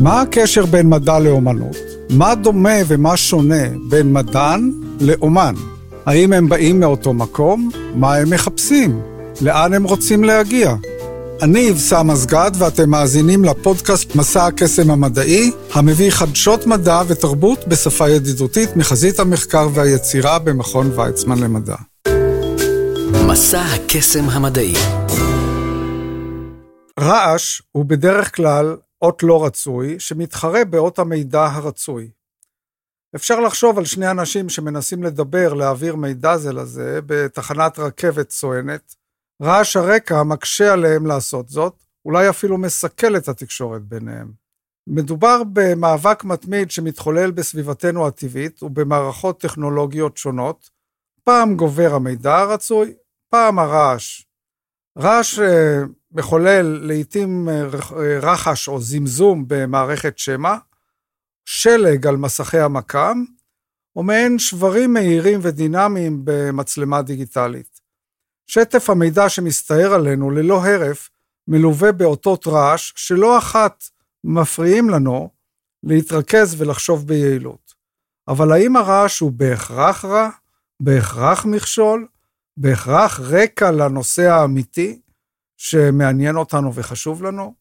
מה הקשר בין מדע לאומנות? מה דומה ומה שונה בין מדען לאומן? האם הם באים מאותו מקום? מה הם מחפשים? לאן הם רוצים להגיע? אני יבשם עזגד ואתם מאזינים לפודקאסט מסע הקסם המדעי, המביא חדשות מדע ותרבות בשפה ידידותית מחזית המחקר והיצירה במכון ויצמן למדע. מסע הקסם המדעי. רעש הוא בדרך כלל אות לא רצוי שמתחרה באות המידע הרצוי. אפשר לחשוב על שני אנשים שמנסים לדבר, להעביר מידע זה לזה בתחנת רכבת צוענת. רעש הרקע מקשה עליהם לעשות זאת, אולי אפילו מסכל את התקשורת ביניהם. מדובר במאבק מתמיד שמתחולל בסביבתנו הטבעית ובמערכות טכנולוגיות שונות. פעם גובר המידע הרצוי, פעם הרעש. רעש מחולל לעתים רחש או זמזום במערכת שמע, שלג על מסכי המקם, או מעין שברים מהירים ודינמיים במצלמה דיגיטלית. שטף המידע שמסתער עלינו ללא הרף מלווה באותות רעש שלא אחת מפריעים לנו להתרכז ולחשוב ביעילות. אבל האם הרעש הוא בהכרח רע, בהכרח מכשול, בהכרח רקע לנושא האמיתי שמעניין אותנו וחשוב לנו?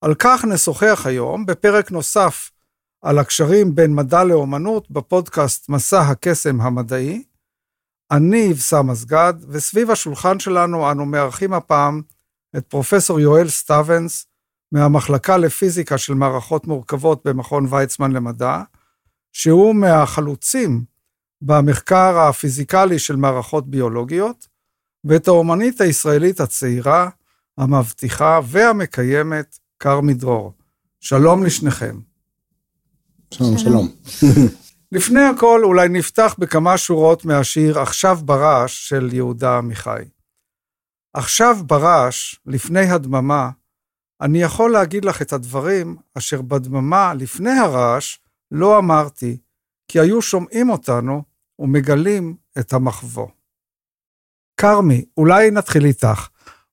על כך נשוחח היום בפרק נוסף על הקשרים בין מדע לאומנות בפודקאסט מסע הקסם המדעי. אני יבשם עזגד, וסביב השולחן שלנו אנו מארחים הפעם את פרופסור יואל סטבנס מהמחלקה לפיזיקה של מערכות מורכבות במכון ויצמן למדע, שהוא מהחלוצים במחקר הפיזיקלי של מערכות ביולוגיות, ואת האומנית הישראלית הצעירה, המבטיחה והמקיימת כרמי דרור. שלום לשניכם. שלום, שלום. לפני הכל אולי נפתח בכמה שורות מהשיר "עכשיו ברעש" של יהודה עמיחי. עכשיו ברעש, לפני הדממה, אני יכול להגיד לך את הדברים אשר בדממה לפני הרעש לא אמרתי, כי היו שומעים אותנו ומגלים את המחווה. כרמי, אולי נתחיל איתך.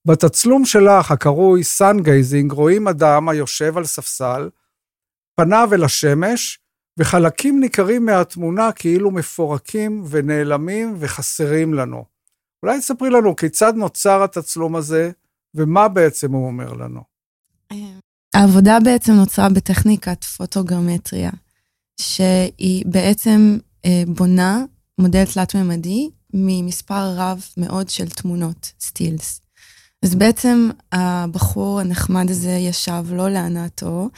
בתצלום שלך הקרוי Sungazing רואים אדם היושב על ספסל, פניו אל השמש, וחלקים ניכרים מהתמונה כאילו מפורקים ונעלמים וחסרים לנו. אולי תספרי לנו כיצד נוצר התצלום הזה, ומה בעצם הוא אומר לנו. העבודה בעצם נוצרה בטכניקת פוטוגרמטריה, שהיא בעצם בונה מודל תלת-ממדי ממספר רב מאוד של תמונות, סטילס. אז בעצם הבחור הנחמד הזה ישב לא לענתו,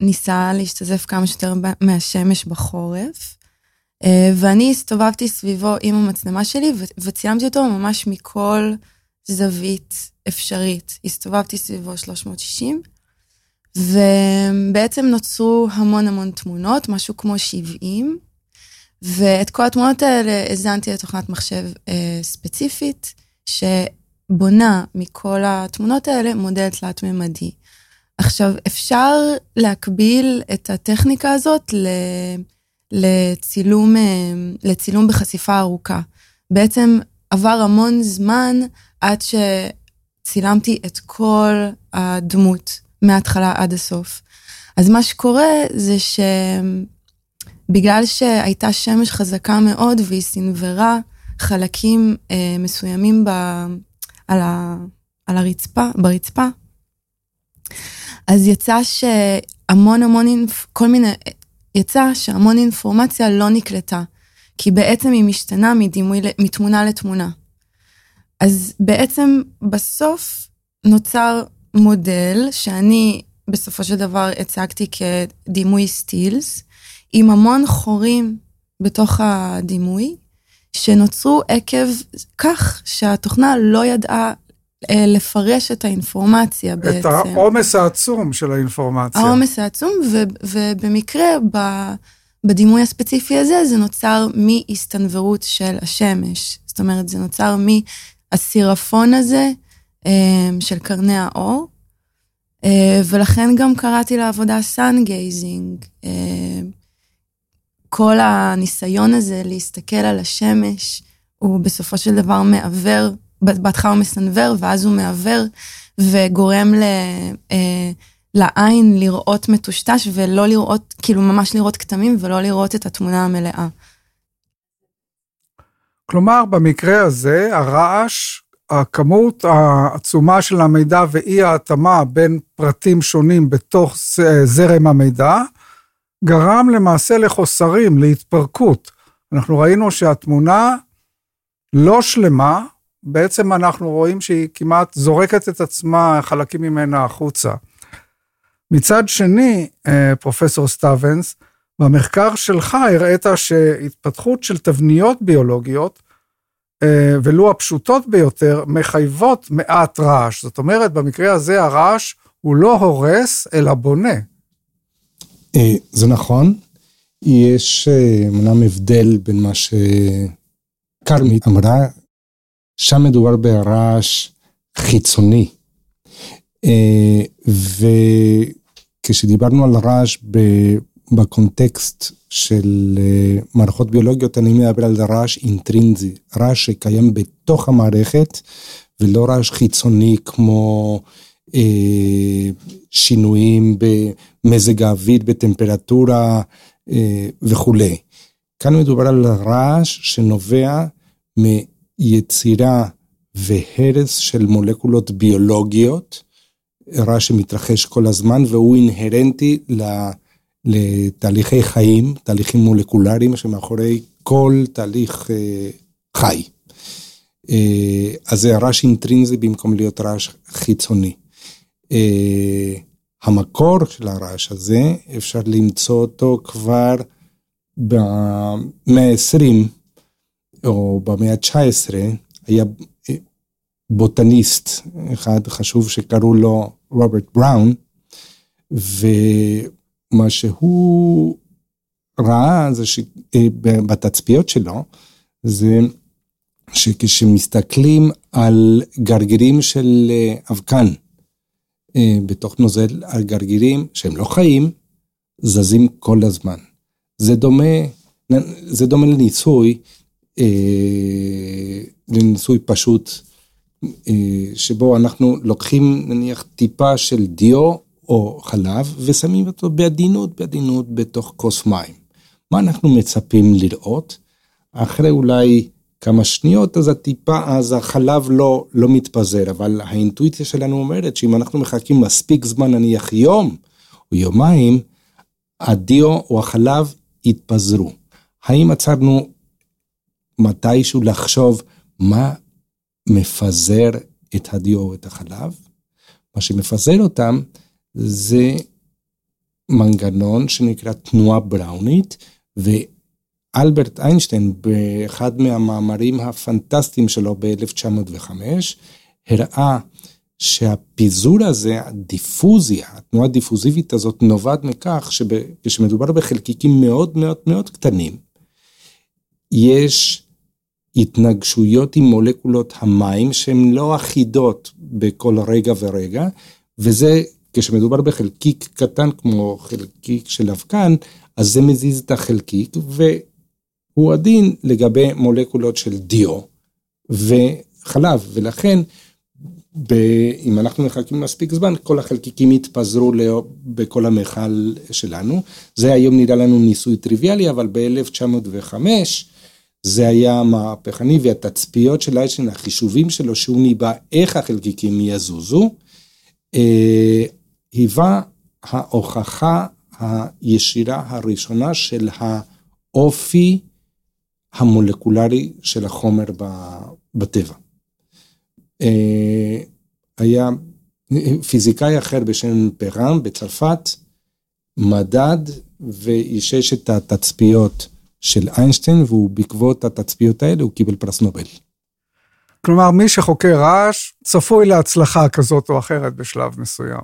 ניסה להשתזף כמה שיותר מהשמש בחורף, ואני הסתובבתי סביבו עם המצלמה שלי, וצילמתי אותו ממש מכל זווית אפשרית. הסתובבתי סביבו 360, ובעצם נוצרו המון המון תמונות, משהו כמו 70, ואת כל התמונות האלה הזנתי לתוכנת מחשב ספציפית, שבונה מכל התמונות האלה מודל תלת-ממדי. עכשיו, אפשר להקביל את הטכניקה הזאת לצילום בחשיפה ארוכה. בעצם עבר המון זמן עד שצילמתי את כל הדמות, מההתחלה עד הסוף. אז מה שקורה זה שבגלל שהייתה שמש חזקה מאוד, והיא סנברה חלקים מסוימים ברצפה, אז יצא שהמון אינפורמציה לא נקלטה, כי בעצם היא משתנה מתמונה לתמונה. אז בעצם בסוף נוצר מודל שאני בסופו של דבר הצגתי כדימוי סטילס, עם המון חורים בתוך הדימוי, שנוצרו עקב כך שהתוכנה לא ידעה לפרש את האינפורמציה בעצם. את העומס העצום של האינפורמציה. העומס העצום, ובמקרה בדימוי הספציפי הזה, זה נוצר מהסתנוורות של השמש. זאת אומרת, זה נוצר מהסירפון הזה, של קרני האור, ולכן גם קראתי לעבודה Sungazing. כל הניסיון הזה להסתכל על השמש, הוא בסופו של דבר מעבר, בהתחלה הוא מסנבר, ואז הוא מעבר, וגורם לעין לראות מטושטש ולא לראות, כאילו ממש לראות כתמים ולא לראות את התמונה המלאה. כלומר, במקרה הזה, הרעש, הכמות העצומה של המידע ואי ההתאמה בין פרטים שונים בתוך זרם המידע, גרם למעשה לחוסרים, להתפרקות. אנחנו ראינו שהתמונה לא שלמה, בעצם אנחנו רואים שהיא כמעט זורקת את עצמה, חלקים ממנה החוצה. מצד שני, פרופסור סטבנס, במחקר שלך הראית שהתפתחות של תבניות ביולוגיות, ולו הפשוטות ביותר, מחייבות מעט רעש. זאת אומרת, במקרה הזה הרעש הוא לא הורס, אלא בונה. זה נכון. יש אמנם הבדל בין מה שכרמי אמרה, שם מדובר ברעש חיצוני. וכשדיברנו על רעש בקונטקסט של מערכות ביולוגיות, אני מדבר על רעש אינטרינזי, רעש שקיים בתוך המערכת, ולא רעש חיצוני כמו שינויים במזג האוויר, בטמפרטורה וכו'. כאן מדובר על רעש שנובע מיצירה והרס של מולקולות ביולוגיות, רעש שמתרחש כל הזמן, והוא אינהרנטי לתהליכי חיים, תהליכים מולקולריים שמאחורי כל תהליך חי. אז זה רעש אינטרינזי במקום להיות רעש חיצוני. המקור של הרעש הזה, אפשר למצוא אותו כבר במאה ה-20, או במאה ה-19, היה בוטניסט אחד חשוב שקראו לו רוברט בראון, ומה שהוא ראה בתצפיות שלו, זה שכשמסתכלים על גרגירים של אבקן, בתוך נוזל, הגרגירים שהם לא חיים, זזים כל הזמן. זה דומה לניסוי, לניסוי פשוט, שבו אנחנו לוקחים נניח טיפה של דיו או חלב ושמים אותו בעדינות בתוך כוס מים. מה אנחנו מצפים לראות? אחרי אולי כמה שניות אז החלב לא מתפזר, אבל האינטואיציה שלנו אומרת שאם אנחנו מחכים מספיק זמן נניח יום או יומיים, הדיו או החלב יתפזרו. האם עצרנו מתישהו לחשוב מה מפזר את הדיו או את החלב? מה שמפזר אותם זה מנגנון שנקרא תנועה בראונית, ואלברט איינשטיין באחד מהמאמרים הפנטסטיים שלו ב-1905 הראה שהפיזור הזה, הדיפוזיה, התנועה הדיפוזיבית הזאת נובעת מכך כשמדובר בחלקיקים מאוד מאוד מאוד קטנים, יש התנגשויות עם מולקולות המים שהן לא אחידות בכל רגע ורגע, וזה כשמדובר בחלקיק קטן כמו חלקיק של אבקן, אז זה מזיז את החלקיק, והוא עדין לגבי מולקולות של דיו וחלב, ולכן אם אנחנו מחכים מספיק זמן, כל החלקיקים יתפזרו בכל המכל שלנו. זה היום נראה לנו ניסוי טריוויאלי, אבל ב-1905, זה היה מהפכני, והתצפיות של איינשטיין, החישובים שלו, שהוא ניבא איך החלקיקים יזוזו, היווה ההוכחה הישירה הראשונה של האופי המולקולרי של החומר בטבע. היה פיזיקאי אחר בשם פרם בצרפת, מדד ואישש את התצפיות של איינשטיין, והוא בעקבות התצפיות האלה, הוא קיבל פרס נובל. כלומר, מי שחוקר רעש, צפוי להצלחה כזאת או אחרת בשלב מסוים.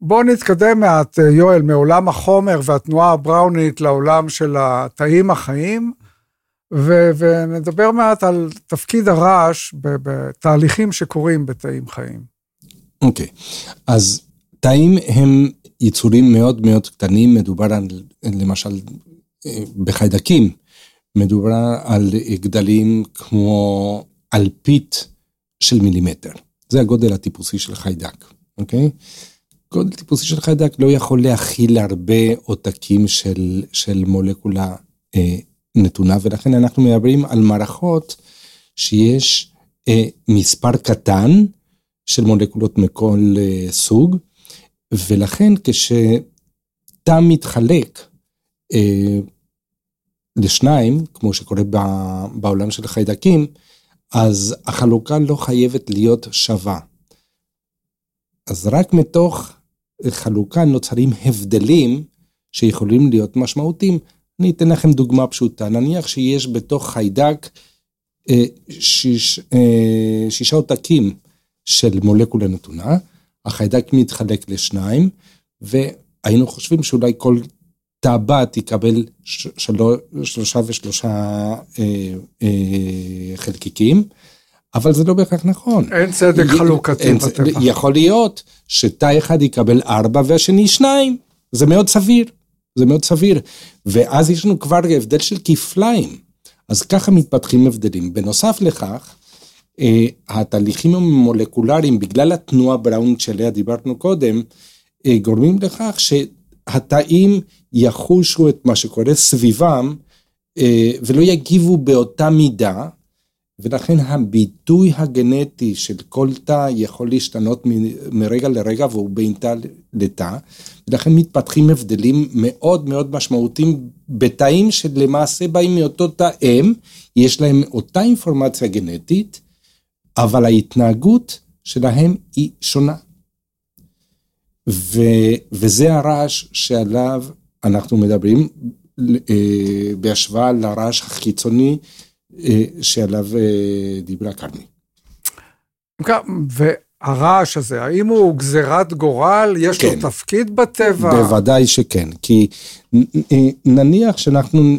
בואו נתקדם מעט, יואל, מעולם החומר והתנועה הבראונית לעולם של התאים החיים, ונדבר מעט על תפקיד הרעש בתהליכים שקורים בתאים חיים. אוקיי, אז תאים הם יצורים מאוד מאוד קטנים, מדובר על, למשל, בחיידקים, מדובר על גדלים כמו אלפית של מילימטר. זה הגודל הטיפוסי של חיידק, אוקיי? גודל טיפוסי של חיידק לא יכול להכיל הרבה עותקים של מולקולה נתונה, ולכן אנחנו מדברים על מערכות שיש מספר קטן של מולקולות מכל סוג, ולכן כשתא מתחלק לשניים, כמו שקורה בעולם של חיידקים, אז החלוקה לא חייבת להיות שווה. אז רק מתוך חלוקה נוצרים הבדלים שיכולים להיות משמעותיים. אני אתן לכם דוגמה פשוטה. נניח שיש בתוך חיידק שישה עותקים של מולקולה נתונה, החיידק מתחלק לשניים, והיינו חושבים שאולי כל תא בת יקבל שלושה ושלושה חלקיקים, אבל זה לא בהכרח נכון. אין צדק חלוקתי בטבע. יכול להיות שתא אחד יקבל 4 והשני 2, זה מאוד סביר, זה מאוד סביר, ואז יש לנו כבר הבדל של כפליים, אז ככה מתפתחים הבדלים. בנוסף לכך, התהליכים המולקולריים, בגלל התנועה בראון שעליה דיברנו קודם, גורמים לכך שהתאים יחושו את מה שקורה סביבם, ולא יגיבו באותה מידה, ולכן הביטוי הגנטי של כל תא יכול להשתנות מרגע לרגע, והוא בין תא לתא, ולכן מתפתחים הבדלים מאוד מאוד משמעותיים, בתאים שלמעשה באים מאותו תא אם, יש להם אותה אינפורמציה גנטית, אבל ההתנהגות שלהם היא שונה. וזה הרעש שעליו אנחנו מדברים, בהשוואה לרעש החיצוני, שעליו דיברה כרמי. והרעש הזה, האם הוא גזירת גורל, יש לו תפקיד בטבע? בוודאי שכן, כי נניח שאנחנו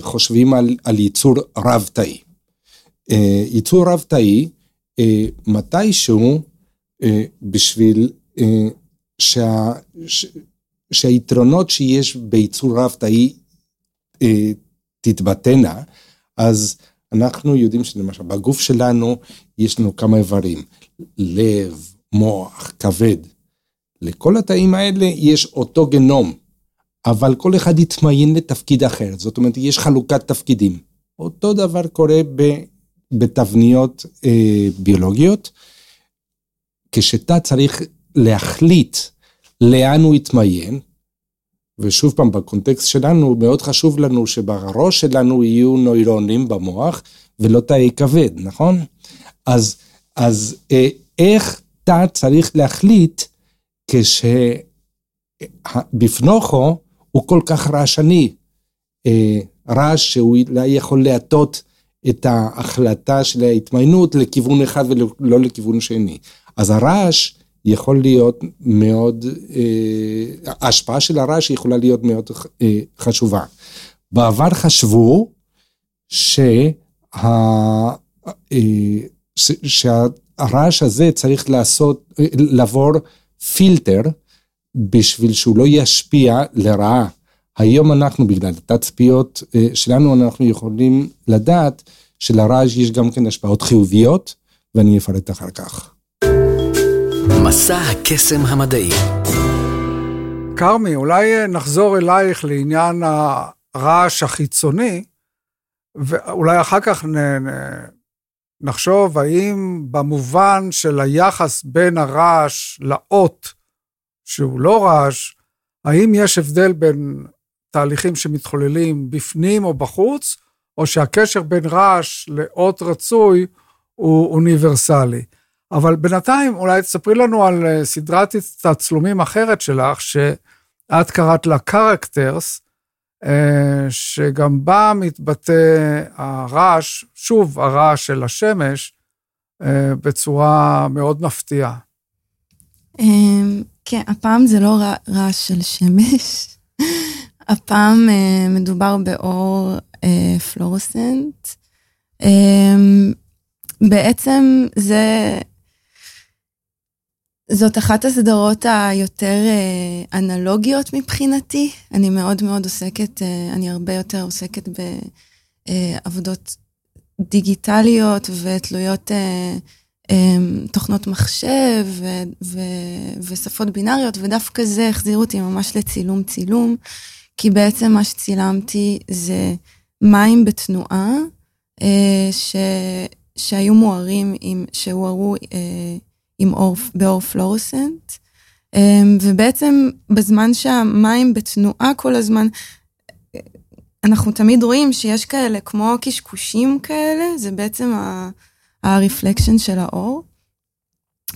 חושבים על ייצור רב-תאי. ייצור רב-תאי, מתישהו בשביל שהיתרונות שיש בייצור רב-תאי תתבטנה, אז אנחנו יודעים שלמשל בגוף שלנו יש לנו כמה איברים, לב, מוח, כבד. לכל התאים האלה יש אותו גנום, אבל כל אחד יתמיין לתפקיד אחר, זאת אומרת יש חלוקת תפקידים. אותו דבר קורה בתבניות ביולוגיות, כשתא צריך להחליט לאן הוא יתמיין, ושוב פעם, בקונטקסט שלנו, מאוד חשוב לנו שבראש שלנו יהיו נוירונים במוח, ולא תאי כבד, נכון? אז איך תא צריך להחליט, כשבפנוחו הוא כל כך רעשני, רעש שהוא אולי יכול להטות את ההחלטה של ההתמיינות לכיוון אחד ולא לכיוון שני. אז הרעש יכול להיות מאוד, ההשפעה של הרעש יכולה להיות מאוד חשובה. בעבר חשבו שהרעש הזה צריך לעבור פילטר, בשביל שהוא לא ישפיע לרעה. היום אנחנו, בגלל התצפיות שלנו, אנחנו יכולים לדעת שלרעש יש גם כן השפעות חיוביות, ואני אפרט אחר כך. מסע הקסם המדעי. כרמי, אולי נחזור אלייך לעניין הרעש החיצוני, ואולי אחר כך נחשוב האם במובן של היחס בין הרעש לאות, שהוא לא רעש, האם יש הבדל בין תהליכים שמתחוללים בפנים או בחוץ, או שהקשר בין רעש לאות רצוי הוא אוניברסלי. אבל בינתיים, אולי תספרי לנו על סדרת תצלומים אחרת שלך, שאת קראת לה Characters, שגם בה מתבטא הרעש, שוב הרעש של השמש, בצורה מאוד מפתיעה. כן, הפעם זה לא רעש של שמש, הפעם מדובר באור פלורוסנט, בעצם זאת אחת הסדרות היותר אנלוגיות מבחינתי. אני מאוד מאוד עוסקת, אני הרבה יותר עוסקת בעבודות דיגיטליות ותלויות תוכנות מחשב ושפות בינאריות, ודווקא זה החזיר אותי ממש לצילום, כי בעצם מה שצילמתי זה מים בתנועה, שהיו מוארים, שהוארו באור פלורסנט, ובעצם בזמן שהמים בתנועה כל הזמן, אנחנו תמיד רואים שיש כאלה, כמו קשקושים כאלה, זה בעצם הרפלקשן של האור,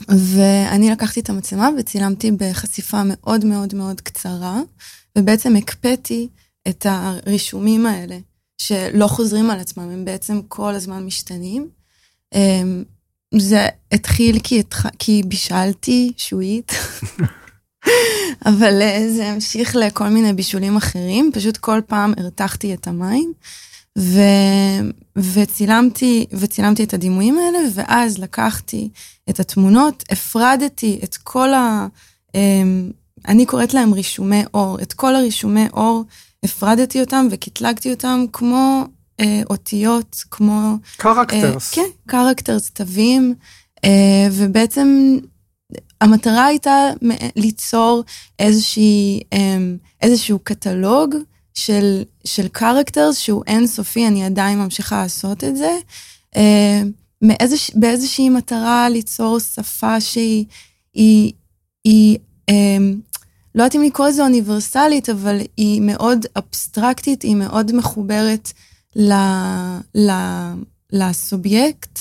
ואני לקחתי את המצלמה וצילמתי בחשיפה מאוד מאוד מאוד קצרה, ובעצם הקפאתי את הרישומים האלה, שלא חוזרים על עצמם, הם בעצם כל הזמן משתנים. זה התחיל כי בישלתי שועית, אבל זה המשיך לכל מיני בישולים אחרים, פשוט כל פעם הרתחתי את המים, וצילמתי את הדימויים האלה, ואז לקחתי את התמונות, הפרדתי את כל אני קוראת להם רישומי אור, את כל הרישומי אור, הפרדתי אותם וקטלגתי אותם כמו אותיות, כמו Characters. כן, Characters, תווים, ובעצם המטרה הייתה ליצור איזשהו קטלוג של Characters שהוא אינסופי, אני עדיין ממשיכה לעשות את זה, באיזושהי מטרה ליצור שפה שהיא לא יודעת אם לקרוא איזו אוניברסלית, אבל היא מאוד אבסטרקטית, היא מאוד מחוברת לסובייקט,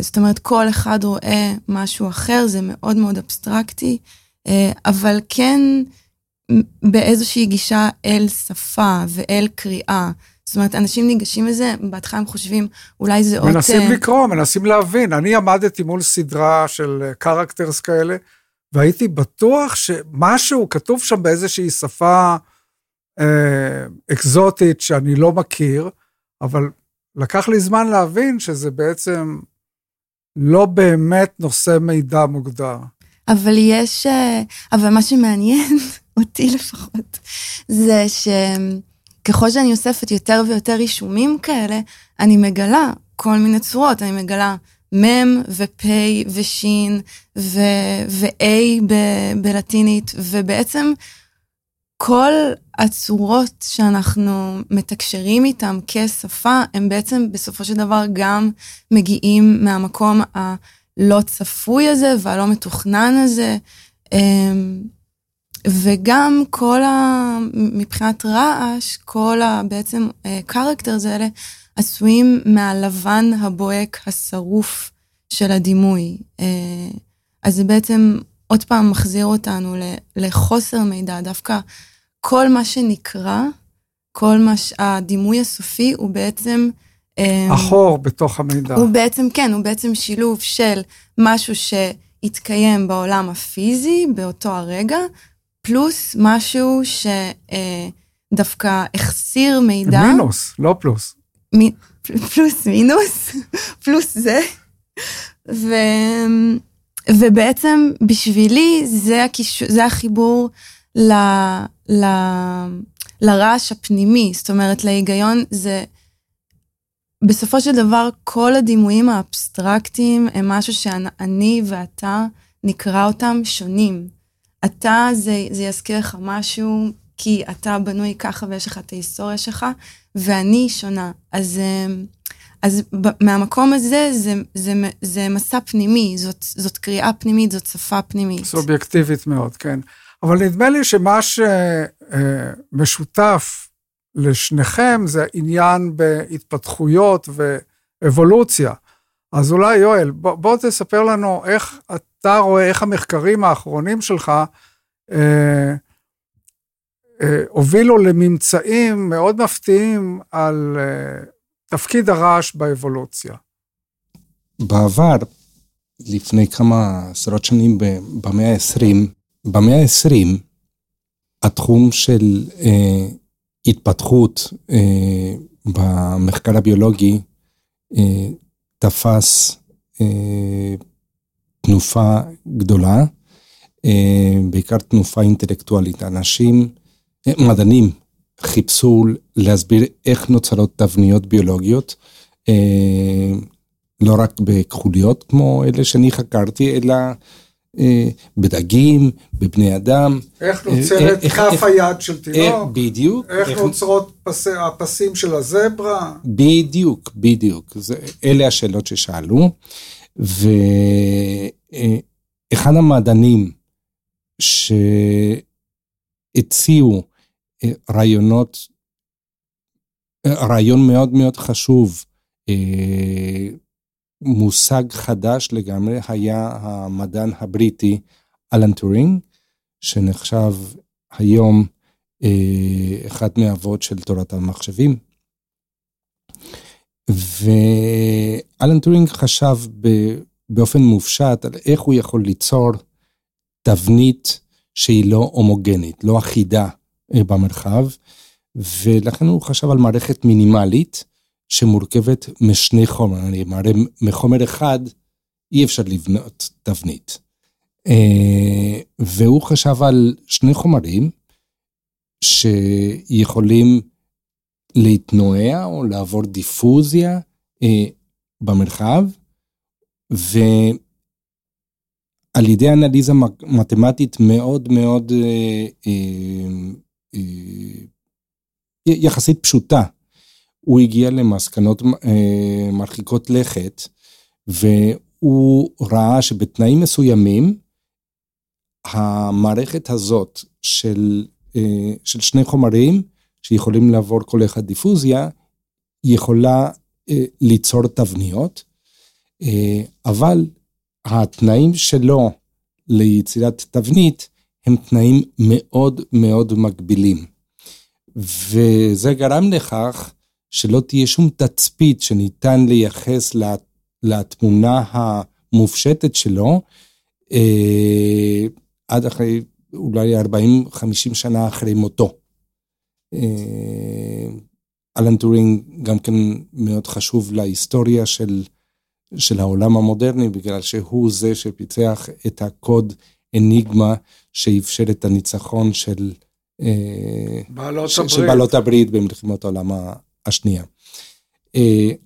זאת אומרת, כל אחד רואה משהו אחר, זה מאוד מאוד אבסטרקטי, אבל כן באיזושהי גישה אל שפה ואל קריאה, זאת אומרת, אנשים ניגשים לזה, בהתחלה הם חושבים, אולי זה עוד מנסים לקרוא, מנסים להבין, אני עמדתי מול סדרה של Characters כאלה, והייתי בטוח שמשהו כתוב שם באיזושהי שפה אקזוטית שאני לא מכיר, אבל לקח לי זמן להבין שזה בעצם לא באמת נושא מידע מוגדר. אבל מה שמעניין אותי לפחות, זה שככל שאני אוספת יותר ויותר רישומים כאלה, אני מגלה כל מיני צורות, אני מגלה מם ופי ושין ואי בלטינית, ובעצם כל הצורות שאנחנו מתקשרים איתם כשפה, הם בעצם בסופו של דבר גם מגיעים מהמקום הלא צפוי הזה והלא מתוכנן הזה, וגם כל מבחינת רעש, כל בעצם Characters האלה, עשויים מהלבן הבועק השרוף של הדימוי. אז זה בעצם עוד פעם מחזיר אותנו לחוסר מידע, דווקא כל מה שנקרא, כל מה שהדימוי הסופי הוא בעצם אחור בתוך המידע. הוא בעצם כן, הוא בעצם שילוב של משהו שהתקיים בעולם הפיזי באותו הרגע, פלוס משהו שדווקא החסיר מידע. מינוס, לא פלוס. פלוס מינוס, פלוס זה, ובעצם בשבילי זה החיבור לרעש הפנימי, זאת אומרת להיגיון, זה בסופו של דבר כל הדימויים האבסטרקטיים הם משהו שאני ואתה נקרא אותם שונים, אתה זה יזכיר לך משהו כי אתה בנוי ככה ויש לך את ההיסטוריה שלך, ואני שונה. אז מהמקום הזה, זה מסע פנימי, זאת קריאה פנימית, זאת שפה פנימית. סובייקטיבית מאוד, כן. אבל נדמה לי שמה שמשותף לשניכם, זה עניין בהתפתחויות ואבולוציה. אז אולי יואל, בוא תספר לנו איך אתה רואה, איך המחקרים האחרונים שלך, הובילו לממצאים מאוד מפתיעים על תפקיד הרעש באבולוציה. בעבר, לפני כמה עשרות שנים, במאה ה-20, התחום של התפתחות במחקר הביולוגי תפס תנופה גדולה, בעיקר תנופה אינטלקטואלית. אנשים מדענים חיפשו להסביר איך נוצרות תבניות ביולוגיות לא רק בכחוליות כמו אלה שאני חקרתי, אלא בדגים, בבני אדם. איך נוצרת כף היד של תינוק? בדיוק. איך נוצרות הפסים של הזברה? בדיוק, בדיוק. אלה השאלות ששאלו. ואחד המדענים שהציעו רעיון מאוד מאוד חשוב, מושג חדש לגמרי, היה המדען הבריטי אלן טורינג, שנחשב היום אחד מהאבות של תורת המחשבים. ואלן טורינג חשב באופן מופשט על איך הוא יכול ליצור תבנית שהיא לא הומוגנית, לא אחידה במרחב, ולכן הוא חשב על מערכת מינימלית שמורכבת משני חומרים. הרי מחומר אחד אי אפשר לבנות תבנית. והוא חשב על שני חומרים שיכולים להתנועע או לעבור דיפוזיה במרחב, ועל ידי אנליזה מתמטית מאוד מאוד יחסית פשוטה, הוא הגיע למסקנות מרחיקות לכת, והוא ראה שבתנאים מסוימים, המערכת הזאת של שני חומרים, שיכולים לעבור כל אחד דיפוזיה, יכולה ליצור תבניות, אבל התנאים שלו ליצירת תבנית, הם תנאים מאוד מאוד מגבילים. וזה גרם לכך, שלא תהיה שום תצפית שניתן לייחס לתמונה המופשטת שלו, עד אחרי אולי 40-50 שנה אחרי מותו. אלן טורינג גם כן מאוד חשוב להיסטוריה של העולם המודרני, בגלל שהוא זה שפיצח את הקוד אניגמה, שאפשר את הניצחון של בעלות הברית במלחמת העולם השנייה.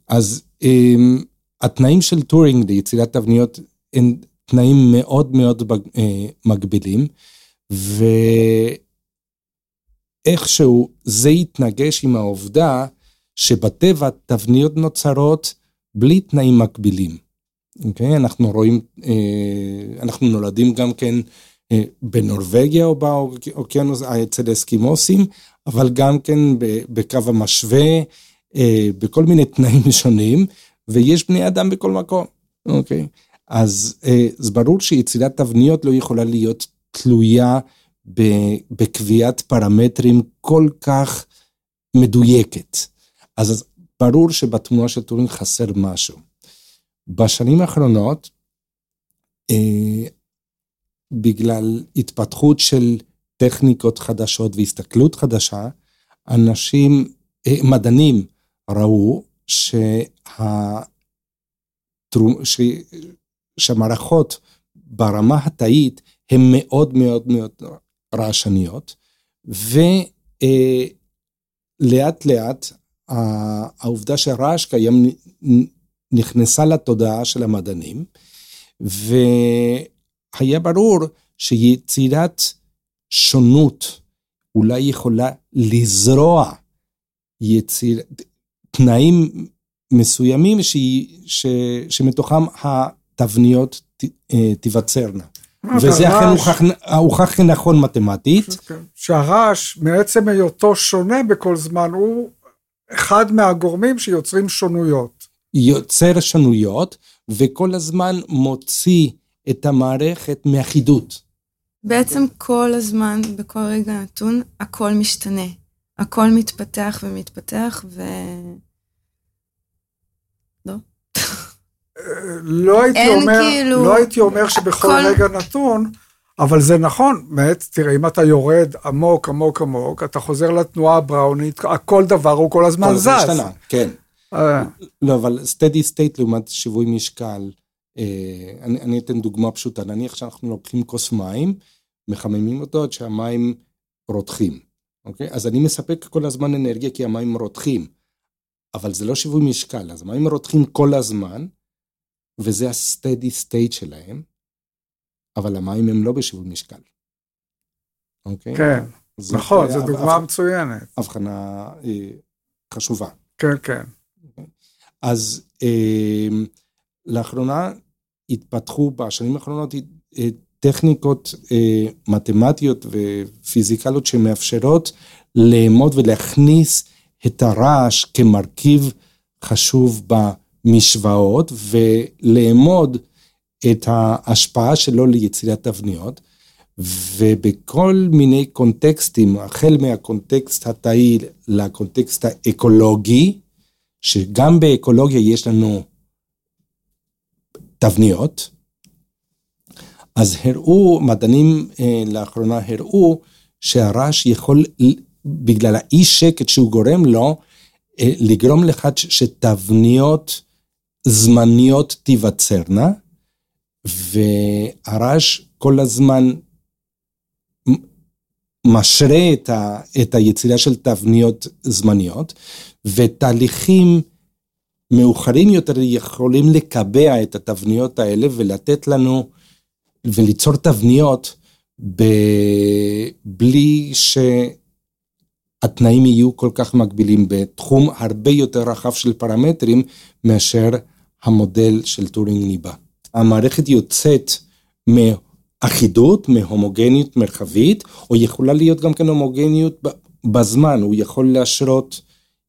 אז התנאים של טורינג ליצירת תבניות הם תנאים מאוד מאוד מגבילים, ואיכשהו זה יתנגש עם העובדה שבטבע תבניות נוצרות בלי תנאים מגבילים. אוקיי? אנחנו רואים, אנחנו נולדים גם כן בנורווגיה או באוקיינוס, אצל אסקימוסים, אבל גם כן בקו המשווה, בכל מיני תנאים שונים, ויש בני אדם בכל מקום. אוקיי. אז ברור שיצירת תבניות לא יכולה להיות תלויה בקביעת פרמטרים כל כך מדויקת. אז ברור שבתמונה של טורינג חסר משהו. בשנים האחרונות, בגלל התפתחות של טכניקות חדשות והסתכלות חדשה, מדענים ראו שהמערכות ברמה התאית הן מאוד מאוד מאוד רעשניות, ולאט לאט העובדה שרעש קיים נכנסה לתודעה של המדענים, והיה ברור שיצירת שונות אולי יכולה לזרוע תנאים מסוימים שמתוכם התבניות תיווצרנה. וזה אכן הוכח נכון מתמטית. שהרעש מעצם היותו שונה בכל זמן, הוא אחד מהגורמים שיוצרים שונויות. יוצר שונויות, וכל הזמן מוציא את המערכת מהחידות. בעצם כל הזמן, בכל רגע נתון, הכל משתנה. הכל מתפתח ומתפתח לא. לא הייתי אומר שבכל רגע נתון, אבל זה נכון, תראה, אם אתה יורד עמוק, עמוק, עמוק, אתה חוזר לתנועה הבראונית, כל דבר הוא כל הזמן זז. כן. לא, אבל steady state לעומת שיווי משקל, אני אתן דוגמה פשוטה, נניח שאנחנו לוקחים כוס מים, מחממים אותו עד שהמים רותחים. אוקיי? אז אני מספק כל הזמן אנרגיה כי המים רותחים, אבל זה לא שיווי משקל, אז המים רותחים כל הזמן, וזה הסטדי סטייט שלהם, אבל המים הם לא בשיווי משקל. אוקיי? כן, נכון, זו דוגמה מצוינת. הבחנה חשובה. כן, כן. אז לאחרונה התפתחו, בשנים האחרונות, טכניקות מתמטיות ופיזיקליות שמאפשרות לאמוד ולהכניס את הרעש כמרכיב חשוב במשוואות, ולאמוד את ההשפעה שלו ליצירת תבניות, ובכל מיני קונטקסטים, החל מהקונטקסט התאי לקונטקסט האקולוגי, שגם באקולוגיה יש לנו תבניות, אז הראו, מדענים לאחרונה הראו, שהרעש יכול, בגלל האי שקט שהוא גורם לו, לגרום לך שתבניות זמניות תיווצרנה, והרעש כל הזמן משרה את היצירה של תבניות זמניות, ותהליכים מאוחרים יותר יכולים לקבע את התבניות האלה, ולתת לנו, וליצור תבניות, בלי שהתנאים יהיו כל כך מקבילים, בתחום הרבה יותר רחב של פרמטרים, מאשר המודל של טורינג ניבא. המערכת יוצאת מאחידות, מהומוגניות מרחבית, או יכולה להיות גם כן הומוגניות בזמן, הוא יכול להשרות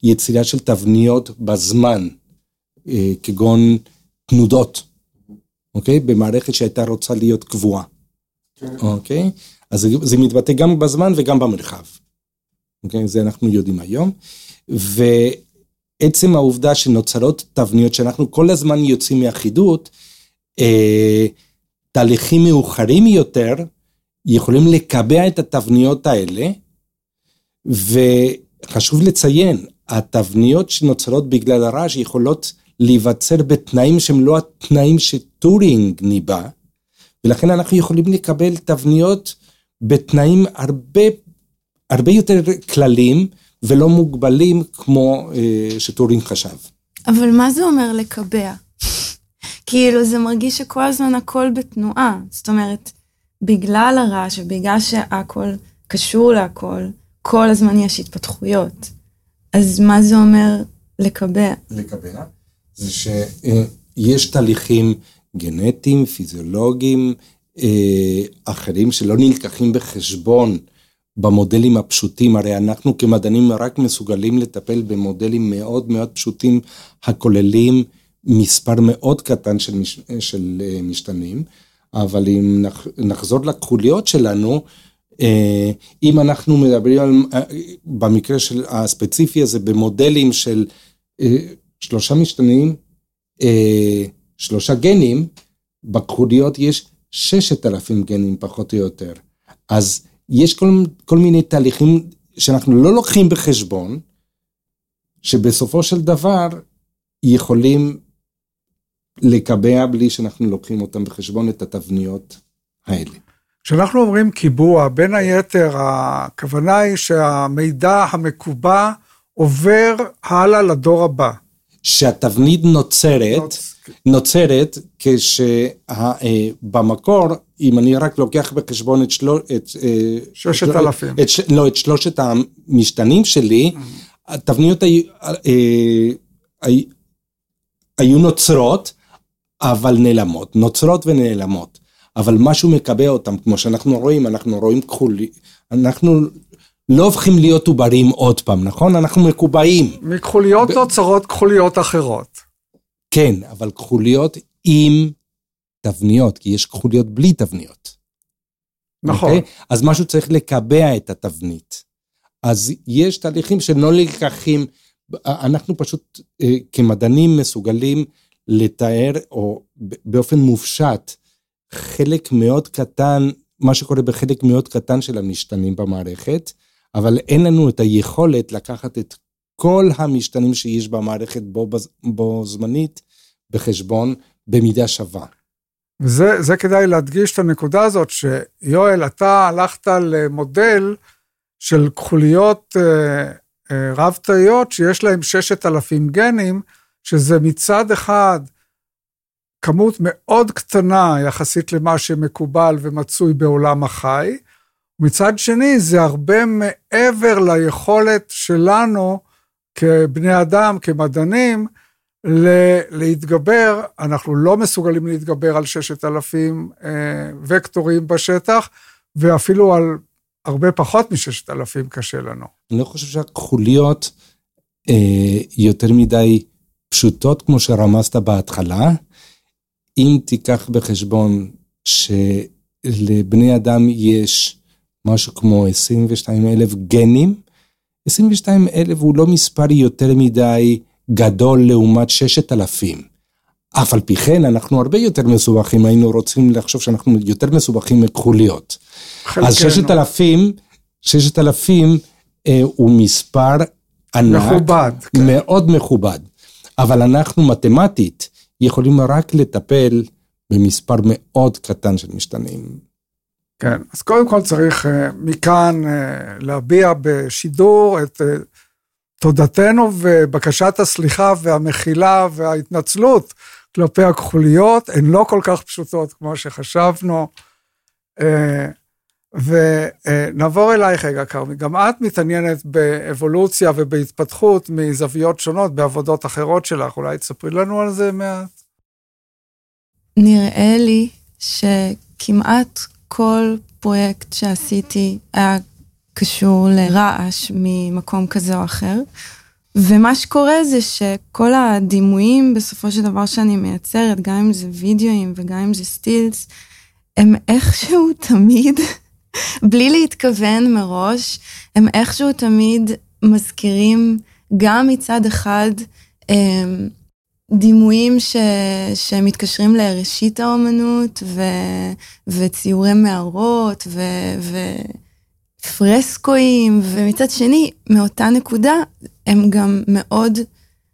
יצירה של תבניות בזמן, כגון תנודות, אוקיי? במערכת שהייתה רוצה להיות קבועה, אוקיי? אז זה מתבטא גם בזמן וגם במרחב, אוקיי? זה אנחנו יודעים היום, ועצם העובדה שנוצרות תבניות, שאנחנו כל הזמן יוצאים מאחידות, תהליכים מאוחרים יותר יכולים לקבע את התבניות האלה, וחשוב לציין, התבניות שנוצרות בגלל הרעש יכולות להיווצר בתנאים שהם לא התנאים שטורינג ניבא, ולכן אנחנו יכולים לקבל תבניות בתנאים הרבה יותר כללים ולא מוגבלים כמו שטורינג חשב. אבל מה זה אומר לקבע? כאילו זה מרגיש שכל הזמן הכל בתנועה, זאת אומרת, בגלל הרעש ובגלל שהכל קשור להכל, כל הזמן יש התפתחויות. אז מה זה אומר לקבע? לקבע זה שיש תהליכים גנטיים, פיזיולוגיים, אחרים שלא נלקחים בחשבון במודלים הפשוטים, הרי אנחנו כמדענים רק מסוגלים לטפל במודלים מאוד מאוד פשוטים, הכוללים מספר מאוד קטן של משתנים, אבל אם נחזור לקחוליות שלנו, אם אנחנו מדברים על, במקרה של הספציפי הזה, במודלים של שלושה משתנים, שלושה גנים, בקחוליות יש 6,000 גנים פחות או יותר. אז יש כל מיני תהליכים שאנחנו לא לוקחים בחשבון, שבסופו של דבר יכולים לקבע בלי שאנחנו לוקחים אותם בחשבון את התבניות האלה. כשאנחנו אומרים קיבוע, בין היתר הכוונה היא שהמידע המקובע עובר הלאה לדור הבא. שהתבנית נוצרת כשבמקור, אם אני רק לוקח בחשבון את שלושת המשתנים שלי, התבניות היו נוצרות, אבל נעלמות, נוצרות ונעלמות, אבל משהו מקבע אותם, כמו שאנחנו רואים, אנחנו לא הופכים להיות עוברים עוד פעם, נכון? אנחנו מקובעים. מכחוליות נוצרות כחוליות אחרות. כן, אבל כחוליות עם תבניות, כי יש כחוליות בלי תבניות. נכון. Okay? אז משהו צריך לקבע את התבנית. אז יש תהליכים שלא לקחים, אנחנו פשוט כמדענים מסוגלים לתאר או באופן מופשט חלק מאוד קטן, מה שקורה בחלק מאוד קטן של המשתנים במערכת, אבל אין לנו את היכולת לקחת את כל המשתנים שיש במערכת בו זמנית בחשבון במידה שווה. זה כדאי להדגיש את הנקודה הזאת שיואל, אתה הלכת למודל של כחוליות רב תאיות שיש להם 6,000 גנים, שזה מצד אחד כמות מאוד קטנה יחסית למה שמקובל ומצוי בעולם החי, ומצד שני זה הרבה מעבר ליכולת שלנו כבני אדם, כמדענים, להתגבר, אנחנו לא מסוגלים להתגבר על 6,000 וקטורים בשטח, ואפילו על הרבה פחות מ-6,000 קשה לנו. אני לא חושב שהכחוליות יותר מדי פשוטות, כמו שרמזת בהתחלה, אם תיקח בחשבון שלבני אדם יש משהו כמו 22,000 גנים, 22,000 הוא לא מספר יותר מדי גדול לעומת 6,000. אף על פי כן, אנחנו הרבה יותר מסובכים, היינו רוצים לחשוב שאנחנו יותר מסובכים מכחוליות. אז 6,000 הוא מספר ענק, מכובד, כן. מאוד מכובד. אבל אנחנו מתמטית יכולים רק לטפל במספר מאוד קטן של משתנים. כן, אז קודם כל צריך מכאן להביע בשידור את תודתנו ובקשת הסליחה והמחילה וההתנצלות כלפי הכחוליות, הן לא כל כך פשוטות כמו שחשבנו, ונעבור אלייך רגע כרמי, גם את מתעניינת באבולוציה ובהתפתחות מזוויות שונות בעבודות אחרות שלך, אולי תספרי לנו על זה מעט? נראה לי שכמעט כל פרויקט שעשיתי היה קשור לרעש ממקום כזה או אחר, ומה שקורה זה שכל הדימויים בסופו של דבר שאני מייצרת, גם אם זה וידאוים וגם אם זה סטילס, הם איכשהו תמיד, בלי להתכוון מראש, הם איכשהו תמיד מזכירים גם מצד אחד דימויים שמתקשרים לראשית האומנות, וציורי מערות, ופרסקויים, ומצד שני, מאותה נקודה, הם גם מאוד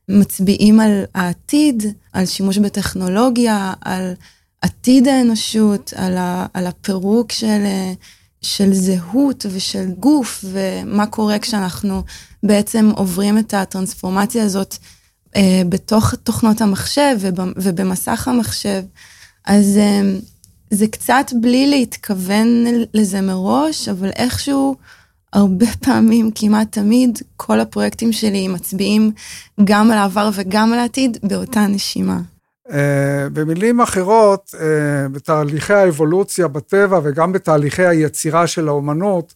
מצביעים על העתיד, על שימוש בטכנולוגיה, על עתיד האנושות, על הפירוק של זהות ושל גוף, ומה קורה כשאנחנו בעצם עוברים את הטרנספורמציה הזאת, בתוך תוכנות המחשב ובמסך המחשב. אז זה קצת בלי להתכוון לזה מראש, אבל איכשהו הרבה פעמים, כמעט תמיד, כל הפרויקטים שלי מצביעים גם על העבר וגם על העתיד באותה נשימה. במילים אחרות, בתהליכי האבולוציה בטבע וגם בתהליכי היצירה של האומנות,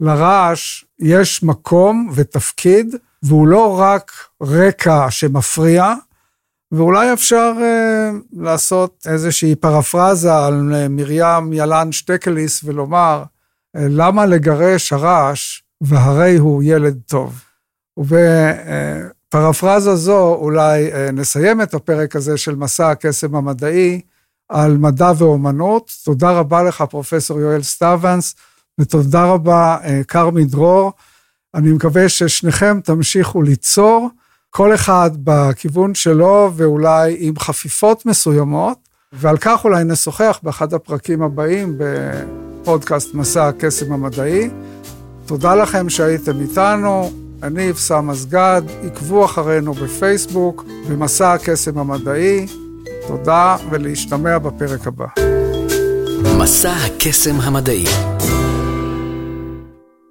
לרעש יש מקום ותפקיד, והוא לא רק רקע שמפריע, ואולי אפשר לעשות איזושהי פרפרזה על מרים ילן שטקליס ולומר, למה לגרש הרעש והרי הוא ילד טוב? ובפרפרזה זו אולי נסיים את הפרק הזה של מסע הקסם המדעי על מדע ואומנות. תודה רבה לך פרופסור יואל סטבנס, ותודה רבה כרמי דרור. אני מקווה ששניכם תמשיכו ליצור, כל אחד בכיוון שלו, ואולי עם חפיפות מסוימות, ועל כך אולי נשוחח באחד הפרקים הבאים בפודקאסט מסע הקסם המדעי. תודה לכם שהייתם איתנו, אני יבשם עזגד, עקבו אחרינו בפייסבוק, במסע הקסם המדעי, תודה ולהשתמע בפרק הבא. מסע הקסם המדעי.